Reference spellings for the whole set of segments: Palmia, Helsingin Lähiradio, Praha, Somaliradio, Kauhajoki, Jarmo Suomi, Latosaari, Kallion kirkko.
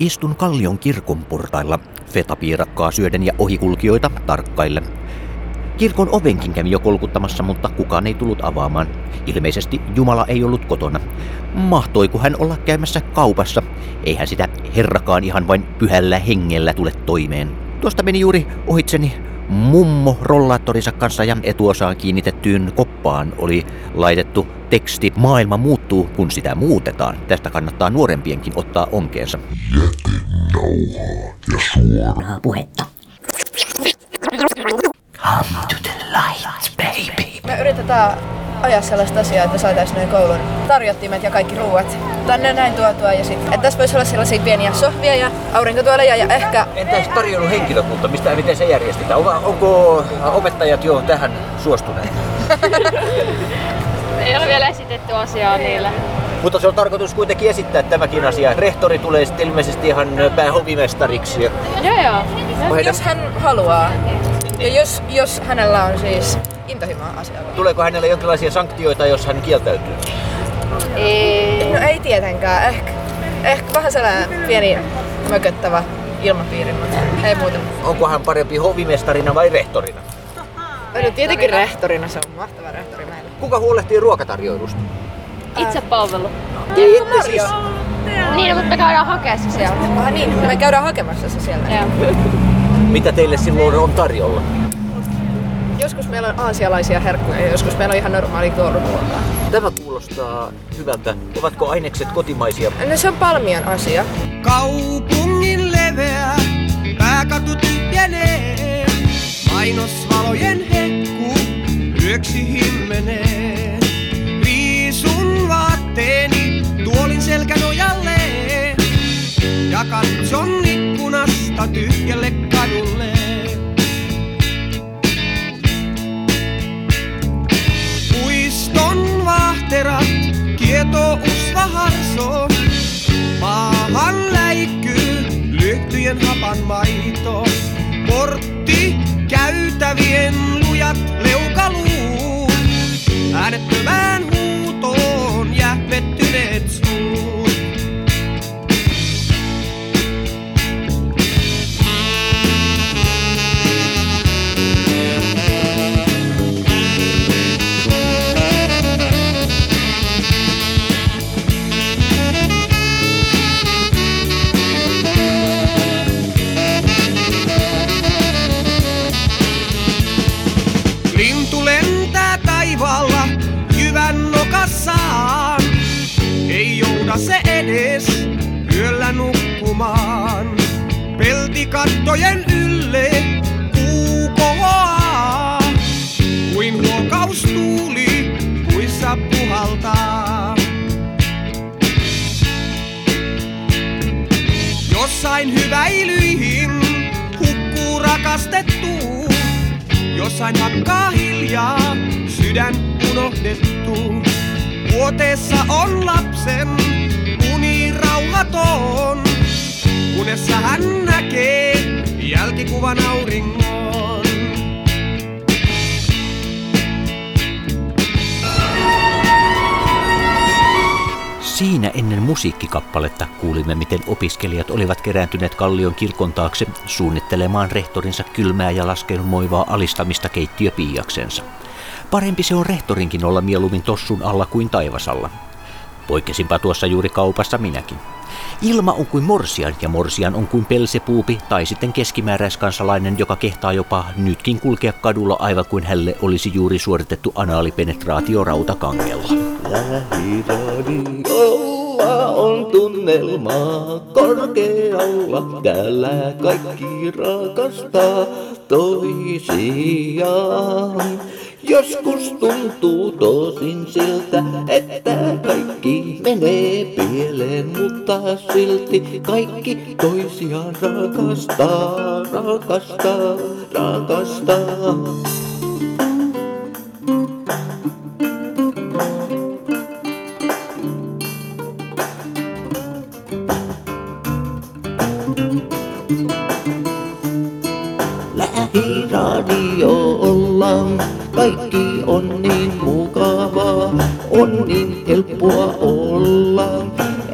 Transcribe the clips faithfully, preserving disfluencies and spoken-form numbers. Istun Kallion kirkon portailla, fetapiirakkaa syöden ja ohikulkijoita tarkkaillen. Kirkon ovenkin kävi jo kolkuttamassa, mutta kukaan ei tullut avaamaan. Ilmeisesti Jumala ei ollut kotona. Mahtoiko hän olla käymässä kaupassa? Eihän sitä herrakaan ihan vain pyhällä hengellä tule toimeen. Tuosta meni juuri ohitseni mummo rollaattorinsa kanssa ja etuosaan kiinnitettyyn koppaan oli laitettu teksti "Maailma muuttuu, kun sitä muutetaan". Tästä kannattaa nuorempienkin ottaa onkeensa. Jätin nauhaa ja suoraa puhetta. Come to the light, baby. Me yritetään ajaa sellaista asiaa, että saataisiin noin koulun tarjottimet ja kaikki ruuat tänne näin tuotua. Ja sit, että tässä voisi olla sellaisia pieniä sohvia ja aurinkotuoleja ja ehkä... Entäs tarjoilun henkilökunta? Mistä, miten se järjestetään? Onko opettajat jo tähän suostuneet? Ei ole vielä esitetty asiaa niillä. Mutta se on tarkoitus kuitenkin esittää tämäkin asia. Rehtori tulee sitten ilmeisesti ihan päähovimestariksi. Ja... Joo joo. Jos hän haluaa. Ja jos, jos hänellä on siis intohimoa asialla. Tuleeko hänellä jonkinlaisia sanktioita, jos hän kieltäytyy? Ei. No ei tietenkään. Ehkä, ehkä vähän sellainen pieni mököttävä ilmapiiri, mutta ei muuta. Onko hän parempi hovimestarina vai rehtorina? No tietenkin rehtorina, se on mahtava rehtori meillä. Kuka huolehtii ruokatarjoilusta? Itsepalvelu. Ei itse siis? Niin, mutta me käydään hakeessa siellä. Ah niin, me käydään hakemassa se siellä. Mitä teille silloin on tarjolla? Joskus meillä on aasialaisia herkkuja ja joskus meillä on ihan normaali tuoruruokaa. Tämä kuulostaa hyvältä. Ovatko ainekset kotimaisia? No se on Palmian asia. Kaupungin leveä, pääkatu tyhjenee. Mainosvalojen hehku yöksi himmenee. Riisun vaatteeni tuolin selkänojalle. Ja katson ikkunasta tyhjälle kadulle. Puiston vahterat kietoo usva harso. Maahan läikkyy lyhtyjen hapan maito. Portti käytävien lujat leukaluun. Äänettömään huutoon jähmettyneet suun. Ei jouda se edes yöllä nukkumaan. Peltikattojen ylle kuu kohoaa. Kuin huokaustuuli puissa puhaltaa. Jossain hyväilyihin hukkuu rakastettu. Jossain hakkaa hiljaa sydän unohdettu. Vuoteessa on lapsen uni rauhaton, unessa hän näkee jälkikuvan auringon. Siinä ennen musiikkikappaletta kuulimme, miten opiskelijat olivat kerääntyneet Kallion kirkon taakse suunnittelemaan rehtorinsa kylmää ja laskelmoivaa alistamista keittiöpiiaksensa. Parempi se on rehtorinkin olla mieluummin tossun alla kuin taivasalla. Poikkesinpa tuossa juuri kaupassa minäkin. Ilma on kuin morsian ja morsian on kuin pelsepuupi tai sitten keskimääräiskansalainen, joka kehtaa jopa nytkin kulkea kadulla aivan kuin hälle olisi juuri suoritettu anaalipenetraatio rautakangella. Lähiradiolla on tunnelmaa korkealla, täällä kaikki rakastaa toisiaan. Joskus tuntuu tosin siltä, että kaikki menee pieleen, mutta silti kaikki toisiaan rakastaa, rakastaa, rakastaa. Lähiradio ollaan. Kaikki on niin mukavaa, on niin helppoa olla,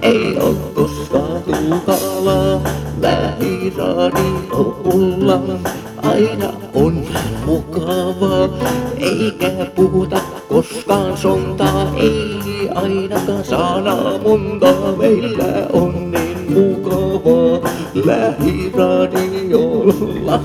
ei oo koskaan hankala. Lähiradiolla aina on mukavaa, eikä puhuta koskaan sontaa. Ei ainakaan sanaa montaa, meillä on niin mukavaa lähiradiolla.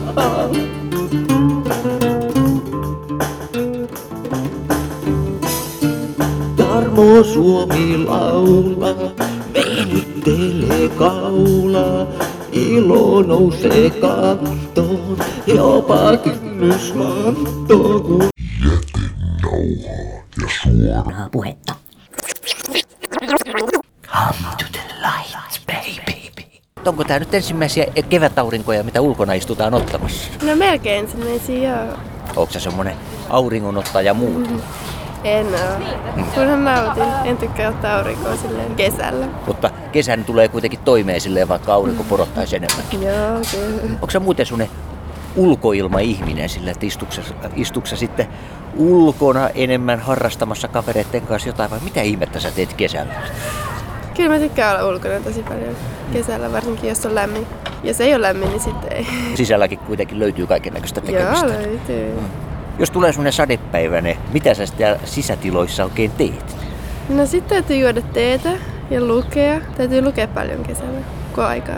Jarmo Suomi laulaa, venyttelee kaulaa, ilo nousee kattoon, jopa kynnys lantoo, kun jätin nauhaa ja suoraa puhetta. Come to the light, baby. Onko tää nyt ensimmäisiä kevätaurinkoja, mitä ulkona istutaan ottamassa? No melkein ensimmäisiä, joo. Ootko sä semmonen auringonottaja muuta? Mm. En oo. Kunhan mä otin. En tykkää ottaa aurinkoa silleen kesällä. Mutta kesän tulee kuitenkin toimeen silleen, vaikka aurinko porottaisi enemmänkin. Joo, kyllä. Onko sä muuten semmonen ulkoilmaihminen sillä, että istuuko sä sitten ulkona enemmän harrastamassa kavereiden kanssa jotain, vai mitä ihmettä sä teet kesällä? Kyllä mä tykkään olla ulkona tosi paljon kesällä, varsinkin jos on lämmin. Jos ei ole lämmin, niin sitten ei. Sisälläkin kuitenkin löytyy kaikennäköistä tekemistä. Joo, löytyy. Mm. Jos tulee semmoinen sadepäivä, niin mitä sä siellä sisätiloissa oikein teet? No sit täytyy juoda teetä ja lukea. Täytyy lukea paljon kesällä, kun on aikaa.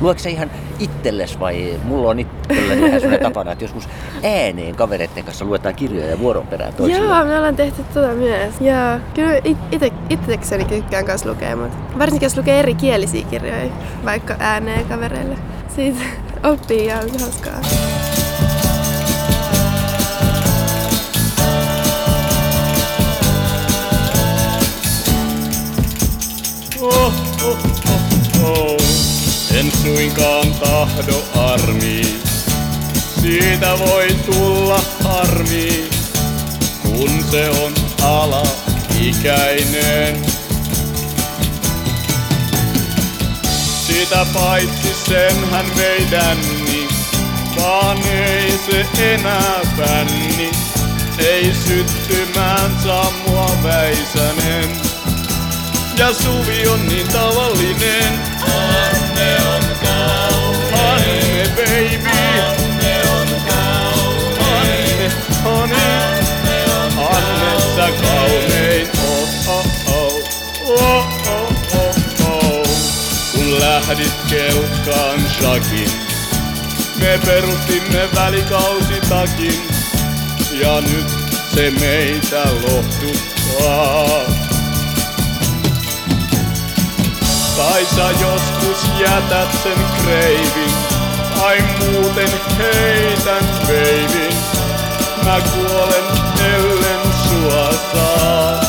Luetko sä ihan itsellesi vai? Mulla on itselleni ihan semmoinen tapana, että joskus ääneen kavereiden kanssa luetaan kirjoja ja vuoron perään toisilleen. Joo, me ollaan tehty tuota myös. Ja kyllä itse, itsekseni tykkään kanssa lukea, mutta varsinkin jos lukee eri kielisiä kirjoja, vaikka ääneen kavereille. Siitä oppii ja on hauskaa. Oh, oh, oh, oh. En suinkaan tahdo armi, siitä voi tulla harmi, kun se on alaikäinen. Sitä paitsi senhän vei dänni, vaan ei se enää pänni, ei syttymään saa mua väisänen. Ja suvi on niin tavallinen. Anne on kaunein. Anne, baby. Anne on kaunein. Anne, honey. Anne on kaunein. Anne, sä kaunein. Oh, oh, oh. Oh, oh, oh, oh. Kun lähdit kelkkaan shakin, me perustimme välikausitakin. Ja nyt se meitä lohduttaa. Tai sä joskus jätät sen kreivin, ai muuten heitän veivin. Mä kuolen ellen sua saa,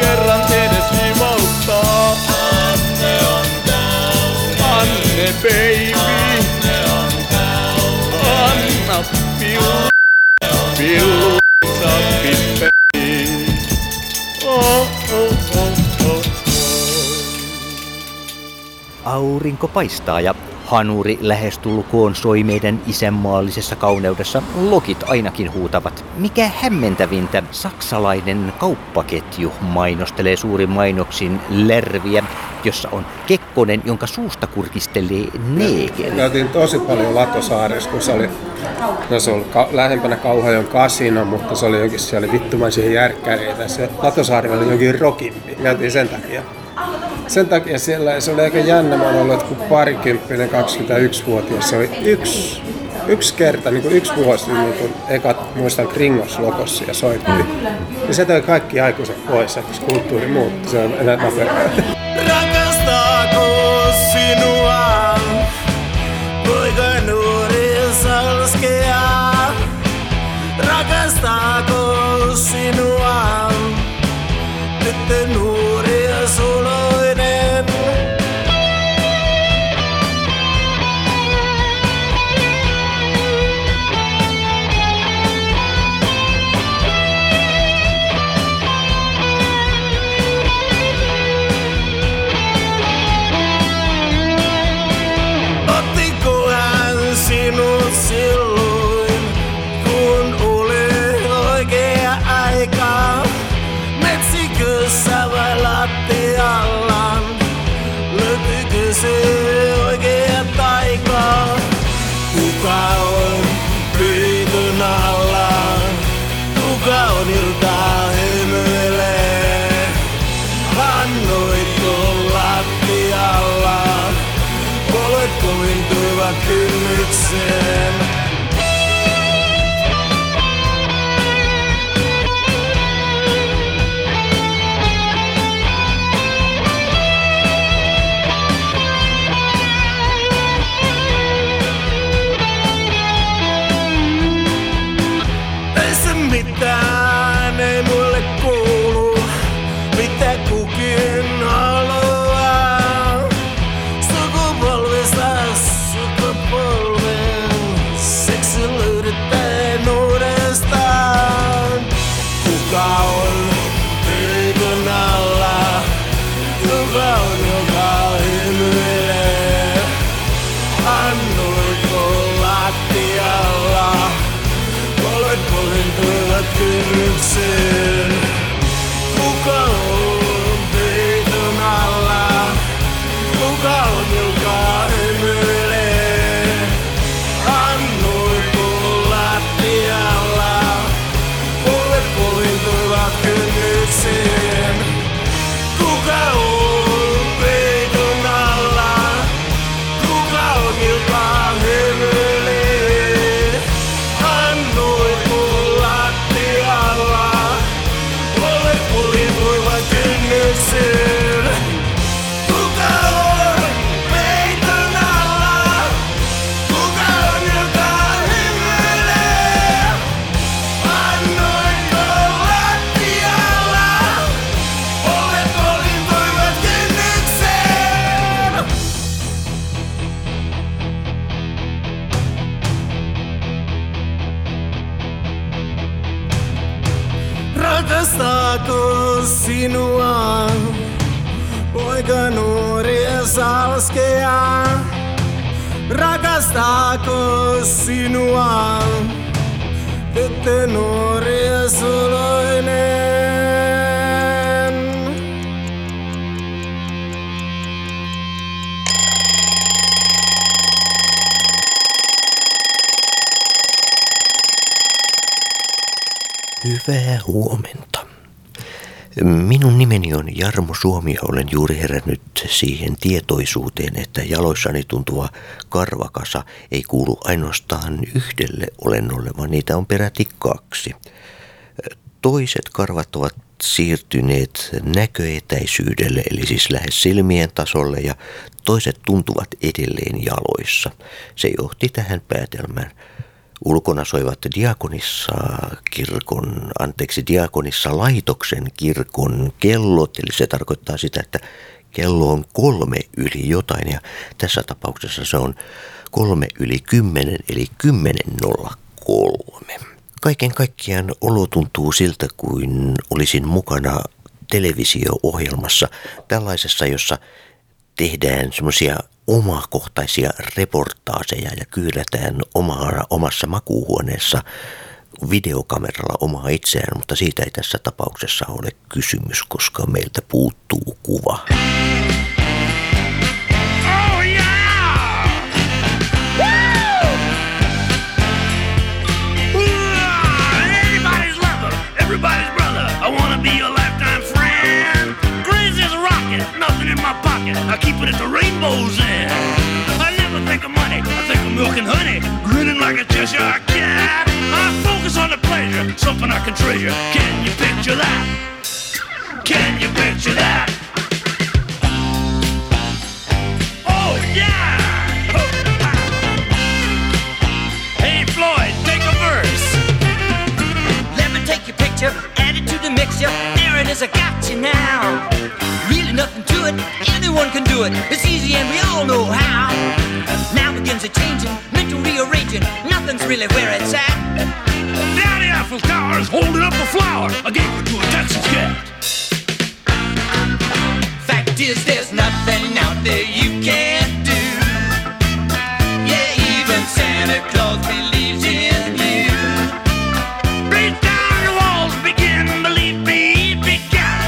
kerran edes vivauttaa. Anne on kaunein. Anne, baby. Anne on kaunein. Anna pillu, pillu. Aurinko paistaa ja hanuri lähestulkoon soi meidän isänmaallisessa kauneudessa. Lokit ainakin huutavat. Mikä hämmentävintä, saksalainen kauppaketju mainostelee suurin mainoksin lärviä, jossa on kekkonen, jonka suusta kurkistelee neegeri. Käytiin tosi paljon Latosaaressa, kun se oli, no se oli ka- lähempänä Kauhajoen kasino, mutta se oli jonkin, se oli vittumaisia järkkäreitä. Se Latosaari oli jonkin rokimpi. Käytiin sen takia. Sen takia siellä se oli aika jännä, mä oon ollut, kun parikymppinen kaksikymmentäyksivuotias, se oli yksi, yksi kerta, niin kuin yksi vuosi, niin kun ekat muistan Ringos lokossa ja soitti. Ja se toi kaikki aikuiset pois, koska kulttuuri muuttui, se on enää naperää. Rakastaako sinua, poika nuori salskea? Rakastaako sinua, nyt nuori solo? ylittävä kynnyksen. Ei se mitään, ei mulle kuulu, mitä kukin haluaa. Sukupolvista sukupolven, siksi löydetään uudestaan. Kuka on pilkun alla, kuka on joka hymyilee? Annuiko lattialla? Polin tulevat kynnykseen. Kuka on peiton alla? Kuka on joka hymyilee? Annoiko lattialla? Polvet polin tulevat kynnykseen. Kuka on peiton alla? Kuka on joka hymyilee? Annoiko lattialla? Polvet polin tulevat kynnykseen. Kuka on peiton alla? Kuka on joka hymyilee? Annoiko lattialla? Olet olin toivat kynnykseen. Rakastaako sinua poika nuoria salskeja? Rakastaako sinua tyttö nuoria suloinen? Hyvää huomenta. Minun nimeni on Jarmo Suomi ja olen juuri herännyt siihen tietoisuuteen, että jaloissani tuntuva karvakasa ei kuulu ainoastaan yhdelle olennolle, vaan niitä on peräti kaksi. Toiset karvat ovat siirtyneet näköetäisyydelle, eli siis lähes silmien tasolle, ja toiset tuntuvat edelleen jaloissa. Se johti tähän päätelmään. Ulkona soivat diakonissa kirkon, anteeksi, diakonissa laitoksen kirkon kellot, eli se tarkoittaa sitä, että kello on kolme yli jotain, ja tässä tapauksessa se on kolme yli kymmenen, eli kymmenen nolla kolme. Kaiken kaikkiaan olo tuntuu siltä, kuin olisin mukana televisio-ohjelmassa, tällaisessa, jossa tehdään semmoisia omakohtaisia reportaaseja ja kyylätään omaa, omassa makuuhuoneessa videokameralla omaa itseään, mutta siitä ei tässä tapauksessa ole kysymys, koska meiltä puuttuu kuva. Oh yeah! Woo! Ooh, everybody's lover, everybody's brother. I wanna be your lifetime friend. Crazy as a rocket, nothing in my pocket. I keep it at the rainbow's end. I never think of money, I think of milk and honey, grinning like a Cheshire cat. I focus on the pleasure, something I can treasure. Can you picture that? Can you picture that? Oh yeah! Hey Floyd, take a verse. Let me take your picture, add it to the mixture. There it is, I got you now. Really nothing to it, anyone can do it. It's easy and we all know how. Now begins a changing, mental rearranging. Nothing's really where it's at. Now the Eiffel Tower is holding up a flower. I gave it to a Texas cat. Fact is, there's nothing out there you can't do. Yeah, even Santa Claus believes in you. Break down your walls, begin to believe me, big guy.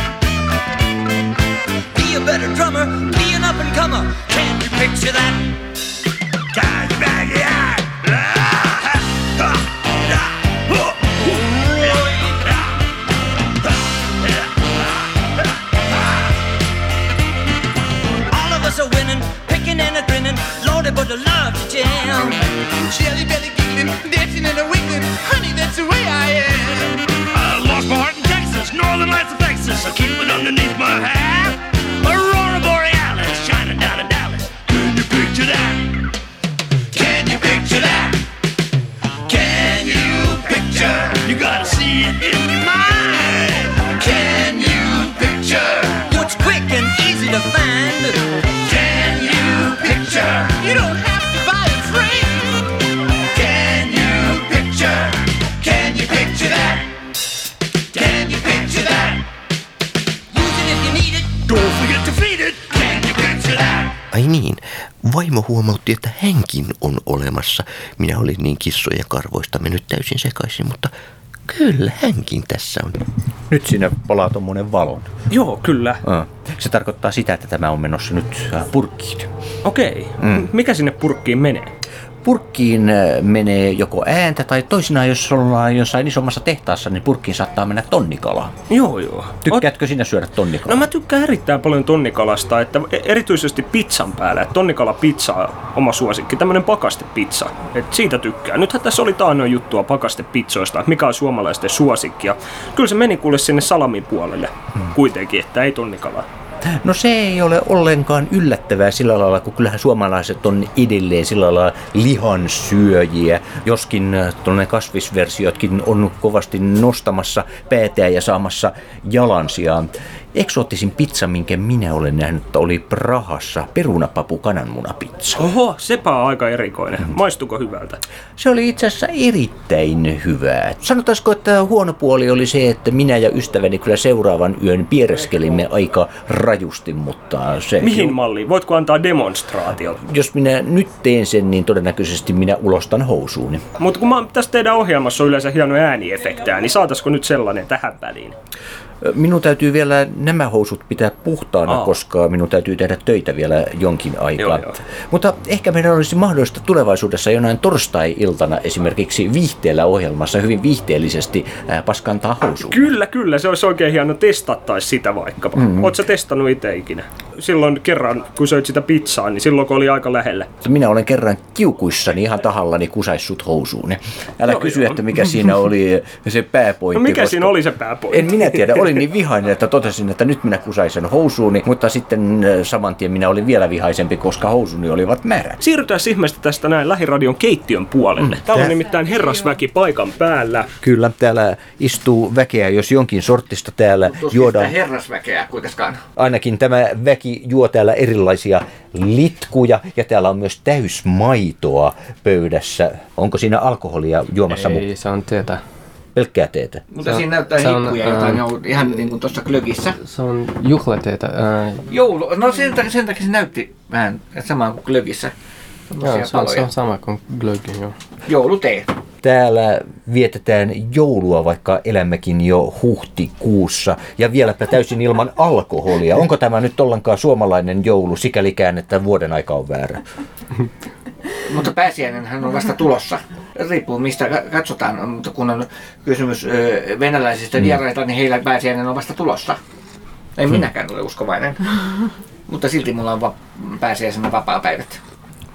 Be a better drummer, be an up and comer. Can you picture that? Guys, back yeah. All of us are winning. Pick kicking and a grinning, loaded but I love to jam. Jelly belly giggling, dancing and a wiggling, honey, that's the way I am. I lost my heart in Texas, northern lights of Texas, I keep it underneath my hat. Aurora Borealis, shining down in Dallas, can you picture that? Can you picture that? Can you picture? You gotta see it in your mind. Can you picture? What's quick and easy to find. Can you picture? You don't have to buy a frame. Can you picture? Can you picture that? Can you picture that? Use it if you need it. Don't forget to feed it. Can you picture that? Ai niin, vaimo huomautti, että hänkin on olemassa. Minä olin niin kissojen karvoista mennyt täysin sekaisin, mutta kyllä hänkin tässä on. Nyt siinä palaa tuommoinen valon. Joo, kyllä. Ah. Se tarkoittaa sitä, että tämä on menossa nyt purkkiin. Okei. Okay. Mm. Mikä sinne purkkiin menee? Purkkiin menee joko ääntä tai toisinaan, jos ollaan jossain isommassa tehtaassa, niin purkkiin saattaa mennä tonnikalaa. Joo, joo. Tykkäätkö Ot... sinä syödä tonnikalaa? No mä tykkään erittäin paljon tonnikalasta, että erityisesti pizzan päällä. Että tonnikalapizza on oma suosikki, tämmönen pakastepizza. Että siitä tykkään. Nythän tässä oli taannoin juttua pakastepizzoista, että mikä on suomalaisten suosikki. Ja kyllä se meni kuule sinne salamin puolelle hmm. kuitenkin, että ei tonnikalaa. No se ei ole ollenkaan yllättävää sillä lailla, kun kyllähän suomalaiset on edelleen sillä lailla lihansyöjiä, joskin tuonne kasvisversiotkin on kovasti nostamassa päätään ja saamassa jalansijaan. Eksoottisin pizza, minkä minä olen nähnyt, oli Prahassa perunapapu kananmunapizza. Oho, sepä on aika erikoinen. Maistuko hyvältä? Se oli itse asiassa erittäin hyvää. Sanotaanko, että huono puoli oli se, että minä ja ystäväni kyllä seuraavan yön piereskelimme aika rajusti, mutta se... Mihin malliin? Voitko antaa demonstraatio? Jos minä nyt teen sen, niin todennäköisesti minä ulostan housuuni. Mutta kun mä, tässä teidän ohjelmassa on yleensä hieno ääniefektää, niin saataisiko nyt sellainen tähän väliin? Minun täytyy vielä nämä housut pitää puhtaana, Aa. koska minun täytyy tehdä töitä vielä jonkin aikaa. Joo, joo. Mutta ehkä meidän olisi mahdollista tulevaisuudessa jonain torstai-iltana esimerkiksi viihteellä ohjelmassa hyvin viihteellisesti paskantaa housuun. Kyllä, kyllä. Se olisi oikein hieno testattaisi sitä vaikkapa. Mm-hmm. Oletko sä testannut itse ikinä? Silloin kerran, kun söit sitä pizzaa, niin silloin kun oli aika lähellä. Minä olen kerran kiukuissani ihan tahallani kusais sut housuun. Älä joo, kysy, joo. että mikä siinä oli se pääpointti. No mikä koska... siinä oli se pääpointti? En minä tiedä. Olin niin vihainen, että totesin, että nyt minä kusaisen housuuni, mutta sitten samantien minä olin vielä vihaisempi, koska housuuni olivat märät. Siirrytään ihmeestä tästä näin Lähiradion keittiön puolelle. Mm, täällä on nimittäin herrasväki paikan päällä. Kyllä, täällä istuu väkeä, jos jonkin sortista täällä Tuskin juodaan. Tuskin herrasväkeä kuitenkaan. Ainakin tämä väki juo täällä erilaisia litkuja ja täällä on myös täysmaitoa pöydässä. Onko siinä alkoholia juomassa? Ei, mu- se on teetä. Pelkkää teetä. Mutta on, siinä näyttää hippuja, jota ne on ihan niin kuin tuossa klökissä. Se on juhlateetä. Ää... Joulu. No sen takia, sen takia se näytti vähän samaa kuin klökissä. Joo, se on, se on sama kuin glögi. Jo. Joulutee. Täällä vietetään joulua, vaikka elämmekin jo huhtikuussa ja vieläpä täysin ilman alkoholia. Onko tämä nyt ollenkaan suomalainen joulu, sikälikään, että vuoden aika on väärä? Mutta pääsiäinenhän on vasta tulossa. Riippuu mistä katsotaan, mutta kun on kysymys venäläisistä vieraita, niin heillä pääsiäinen on vasta tulossa. En minäkään ole uskovainen, mutta silti mulla on va- pääsiäisenä vapaapäivät.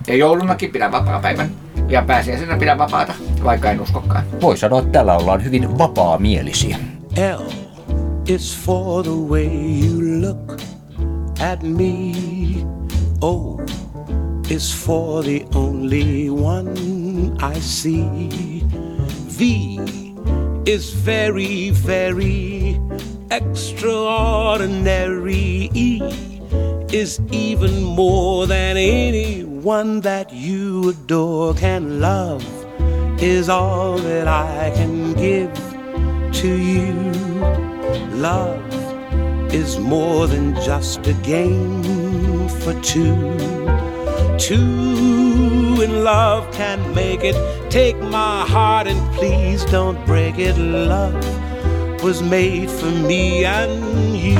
Ja joulunakin pidän vapaapäivän. Ja pääsiäisenä pidän vapaata, vaikka en uskokaan. Voi sanoa, että täällä ollaan hyvin vapaamielisiä. L is for the way you look at me. O is for the only one I see. V is very, very extraordinary. E is even more than anyone that you adore can love. Is all that I can give to you. Love is more than just a game for two. Two in love can't make it. Take my heart and please don't break it. Love was made for me and you.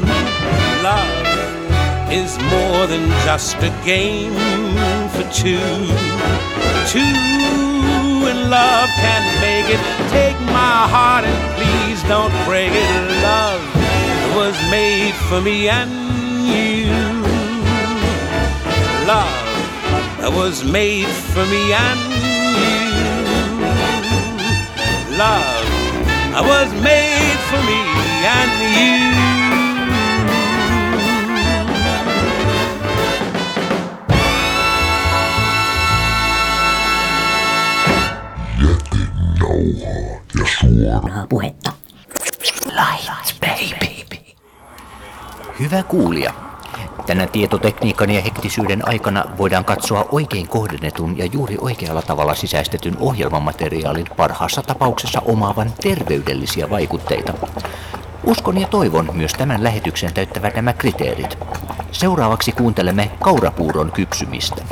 Love is more than just a game for two. Two and love can make it. Take my heart and please don't break it. Love was made for me and you. Love was made for me and you. Love was made for me and you. Ja suoraa puhetta. Lights, baby. Hyvä kuulija. Tänä tietotekniikan ja hektisyyden aikana voidaan katsoa oikein kohdennetun ja juuri oikealla tavalla sisäistetyn ohjelmamateriaalin parhaassa tapauksessa omaavan terveydellisiä vaikutteita. Uskon ja toivon myös tämän lähetyksen täyttävät nämä kriteerit. Seuraavaksi kuuntelemme kaurapuuron kypsymistä.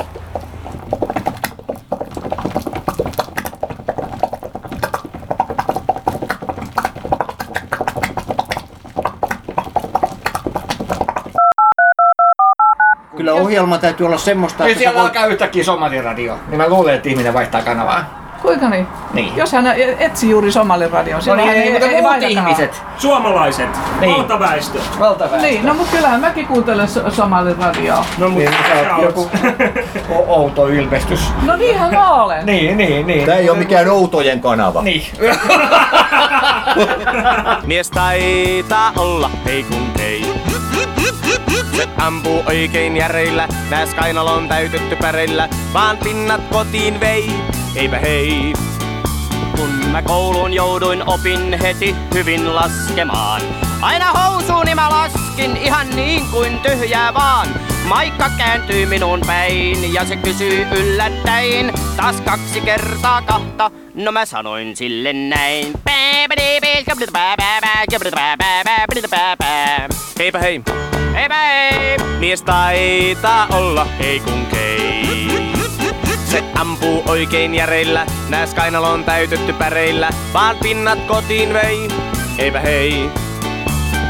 Kyllä ohjelma täytyy olla semmoista, että... Siellä voi... alkaa yhtäkkiä Somaliradio, niin mä luulen, että ihminen vaihtaa kanavaa. Kuinka niin? Niin. Jos hän etsi juuri Somaliradion, siellä no niin, hän ei, ei, ei vaihda ihmiset. Kanavaa. Suomalaiset, niin. Valtaväestö. Valtaväestö. Niin, no mutta kyllähän mäkin kuuntelen Somaliradiota. No mutta niin, on joku outo ilmestys. No niinhän mä olen. niin, niin, niin. Tää ei oo mikään outojen kanava. Niin. Mies taitaa olla heikun tein. Se ampuu oikein järillä, nääs kainalon täytetty pärillä, vaan pinnat kotiin vei, eipä hei. Kun mä kouluun jouduin, opin heti hyvin laskemaan. Aina housuuni mä laskin, ihan niin kuin tyhjää vaan. Maikka kääntyy minun päin, ja se kysyy yllättäin, taas kaksi kertaa kahta. No mä sanoin sille näin. Heipä hei. Heipä hei. Mies taitaa olla hei kun kei. Se ampuu oikein järeillä, nääs kainalon täytetty päreillä, vaan pinnat kotiin vei. Heipä hei.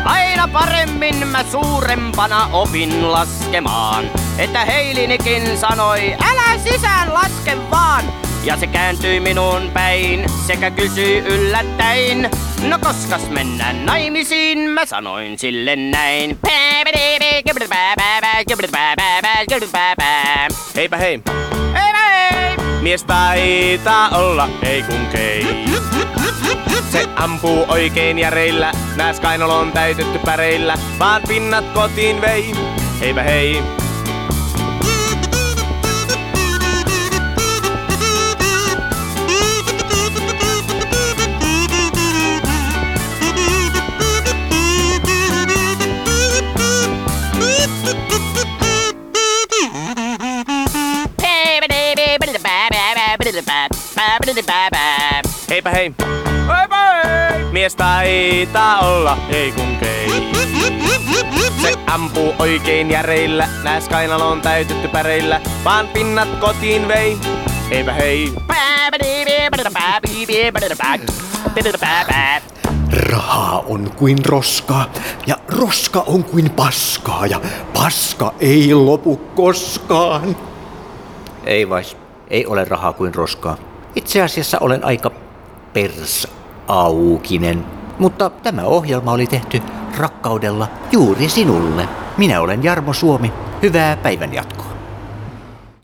Aina paremmin mä suurempana opin laskemaan, että Heilinikin sanoi, älä sisään laske vaan. Ja se kääntyi minun päin, sekä kysyi yllättäin, no koskas mennään naimisiin, mä sanoin sille näin. Heipä hei. Heipä hei. Mies taitaa olla ei kun kei. Se ampuu oikein järeillä, nääs kainalon täytetty päreillä, vaan pinnat kotiin vei. Heipä hei. Heipä hei. Heipä hei. Mies taitaa olla ei kun kei. Se ampuu oikein järeillä, nääs kainalon täytetty päreillä, vaan pinnat kotiin vei. Heipä hei. Rahaa on kuin roskaa, ja roska on kuin paskaa, ja paska ei lopu koskaan. Ei vais, ei ole rahaa kuin roskaa. Itse asiassa olen aika persaukinen, mutta tämä ohjelma oli tehty rakkaudella juuri sinulle. Minä olen Jarmo Suomi. Hyvää päivänjatkoa.